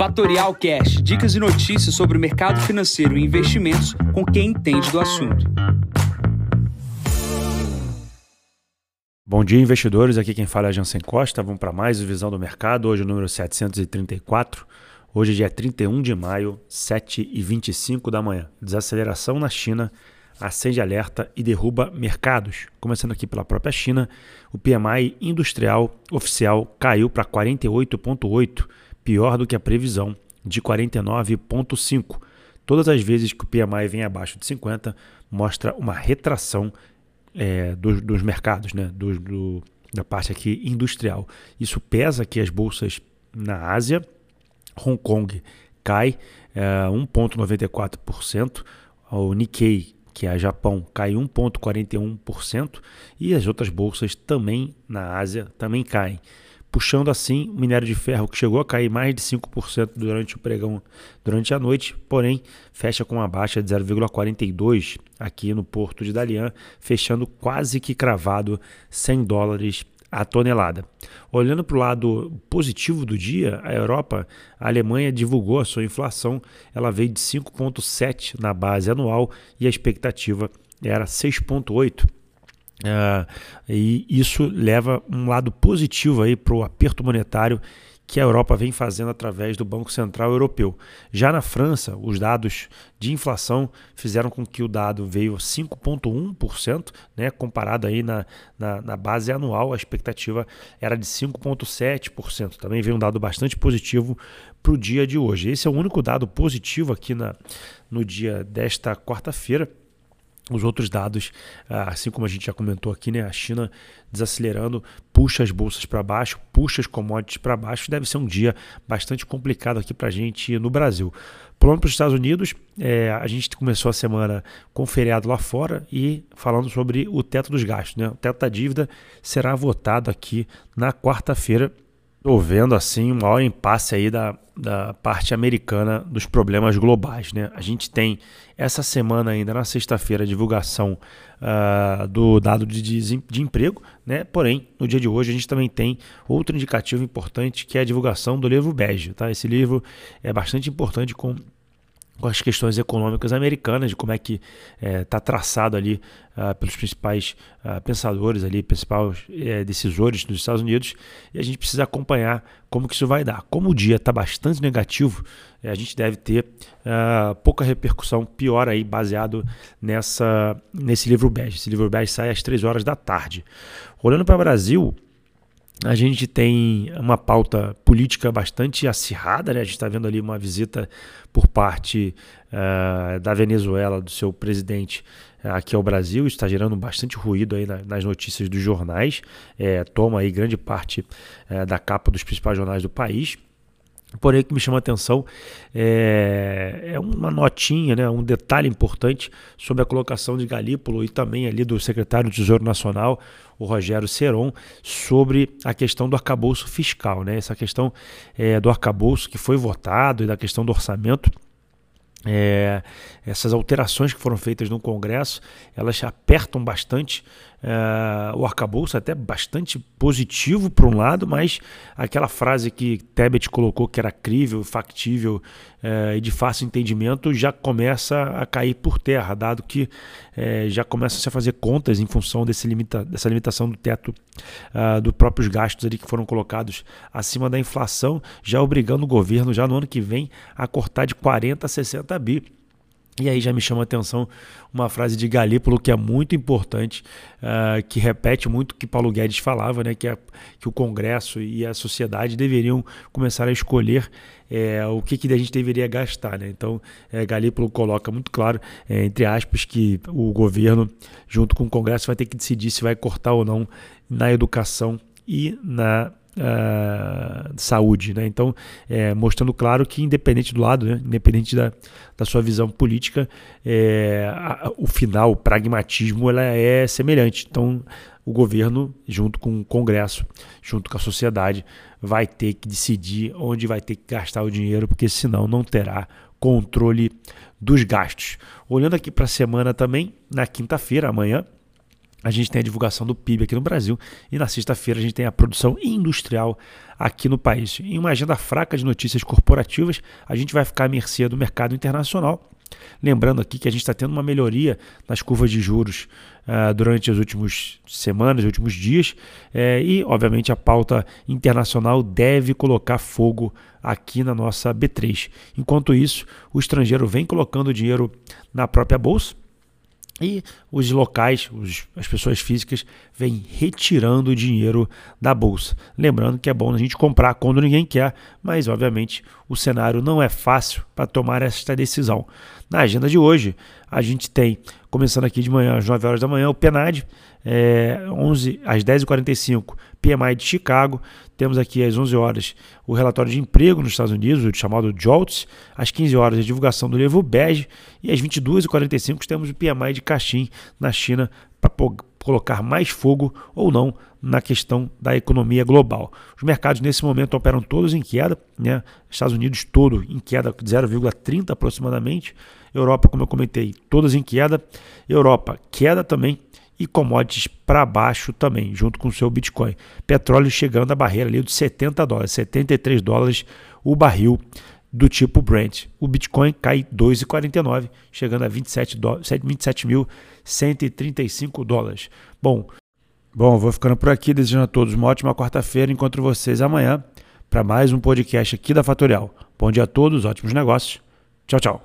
Fatorial Cash, dicas e notícias sobre o mercado financeiro e investimentos com quem entende do assunto. Bom dia, investidores. Aqui quem fala é Jansen Costa. Vamos para mais Visão do Mercado, hoje o número 734. Hoje é dia 31 de maio, 7h25 da manhã. Desaceleração na China acende alerta e derruba mercados. Começando aqui pela própria China, o PMI industrial oficial caiu para 48,8, pior do que a previsão de 49,5. Todas as vezes que o PMI vem abaixo de 50, mostra uma retração dos mercados, né? da parte aqui industrial. Isso pesa aqui as bolsas na Ásia. Hong Kong cai 1,94%, o Nikkei, que é Japão, cai 1,41% e as outras bolsas também na Ásia também caem. Puxando assim o minério de ferro, que chegou a cair mais de 5% durante o pregão, durante a noite, porém fecha com uma baixa de 0,42% aqui no porto de Dalian, fechando quase que cravado $100 a tonelada. Olhando para o lado positivo do dia, a Europa, a Alemanha divulgou a sua inflação, ela veio de 5,7% na base anual e a expectativa era 6,8%. E isso leva um lado positivo para o aperto monetário que a Europa vem fazendo através do Banco Central Europeu. Já na França, os dados de inflação fizeram com que o dado veio 5,1%, né, comparado aí na base anual, a expectativa era de 5,7%. Também veio um dado bastante positivo para o dia de hoje. Esse é o único dado positivo aqui no dia desta quarta-feira. Os outros dados, assim como a gente já comentou aqui, né, a China desacelerando, puxa as bolsas para baixo, puxa as commodities para baixo. Deve ser um dia bastante complicado aqui para a gente no Brasil. Pulando para os Estados Unidos, a gente começou a semana com feriado lá fora e falando sobre o teto dos gastos, né? O teto da dívida será votado aqui na quarta-feira. Estou vendo assim, um maior impasse aí da parte americana dos problemas globais, né? A gente tem essa semana ainda, na sexta-feira, a divulgação do dado de emprego, né? Porém, no dia de hoje a gente também tem outro indicativo importante, que é a divulgação do livro Beige, tá? Esse livro é bastante importante com as questões econômicas americanas, de como é que está traçado ali pelos principais pensadores, ali, principais decisores dos Estados Unidos, e a gente precisa acompanhar como que isso vai dar. Como o dia está bastante negativo, a gente deve ter pouca repercussão, pior aí, baseado nesse livro Beige. Esse livro Beige sai às 3 horas da tarde. Olhando para o Brasil, a gente tem uma pauta política bastante acirrada, né? A gente está vendo ali uma visita por parte da Venezuela, do seu presidente aqui ao Brasil. Isso está gerando bastante ruído aí nas notícias dos jornais, toma aí grande parte da capa dos principais jornais do país. Porém, o que me chama a atenção é uma notinha, né, um detalhe importante sobre a colocação de Galípolo e também ali do secretário do Tesouro Nacional, o Rogério Ceron, sobre a questão do arcabouço fiscal, né? Essa questão do arcabouço que foi votado e da questão do orçamento. Essas alterações que foram feitas no Congresso, elas apertam bastante o arcabouço, até bastante positivo por um lado, mas aquela frase que Tebet colocou, que era crível, factível e de fácil entendimento, já começa a cair por terra, dado que já começa-se a fazer contas em função dessa limitação do teto dos próprios gastos ali que foram colocados acima da inflação, já obrigando o governo já no ano que vem a cortar de 40 a 60 bi. E aí já me chama a atenção uma frase de Galípolo que é muito importante, que repete muito o que Paulo Guedes falava, né, que o Congresso e a sociedade deveriam começar a escolher o que a gente deveria gastar, né? Então, Galípolo coloca muito claro, entre aspas, que o governo, junto com o Congresso, vai ter que decidir se vai cortar ou não na educação e na saúde, né? Então, mostrando claro que independente do lado, né? Independente da sua visão política, o final, o pragmatismo, ela é semelhante. Então, o governo, junto com o Congresso, junto com a sociedade, vai ter que decidir onde vai ter que gastar o dinheiro, porque senão não terá controle dos gastos. Olhando aqui para a semana também, na quinta-feira, amanhã, a gente tem a divulgação do PIB aqui no Brasil e na sexta-feira a gente tem a produção industrial aqui no país. Em uma agenda fraca de notícias corporativas, a gente vai ficar à mercê do mercado internacional. Lembrando aqui que a gente está tendo uma melhoria nas curvas de juros durante as últimas semanas, os últimos dias, e obviamente a pauta internacional deve colocar fogo aqui na nossa B3. Enquanto isso, o estrangeiro vem colocando dinheiro na própria bolsa e os locais, as pessoas físicas, vêm retirando o dinheiro da bolsa. Lembrando que é bom a gente comprar quando ninguém quer, mas obviamente o cenário não é fácil para tomar esta decisão. Na agenda de hoje, a gente tem, começando aqui de manhã, às 9 horas da manhã, o PNAD, às 10h45, PMI de Chicago. Temos aqui às 11 horas o relatório de emprego nos Estados Unidos, o chamado Jolts. Às 15 horas a divulgação do livro Beige e às 22h45 temos o PMI de Caxim na China para colocar mais fogo ou não na questão da economia global. Os mercados nesse momento operam todos em queda, né? Estados Unidos todo em queda, 0,30 aproximadamente. Europa, como eu comentei, todas em queda. Europa, queda também. E commodities para baixo também, junto com o seu Bitcoin. Petróleo chegando à barreira ali de $70, 73 dólares o barril do tipo Brent. O Bitcoin cai 2,49, chegando a 27.135 dólares. Bom, vou ficando por aqui, desejando a todos uma ótima quarta-feira. Encontro vocês amanhã para mais um podcast aqui da Fatorial. Bom dia a todos, ótimos negócios. Tchau, tchau.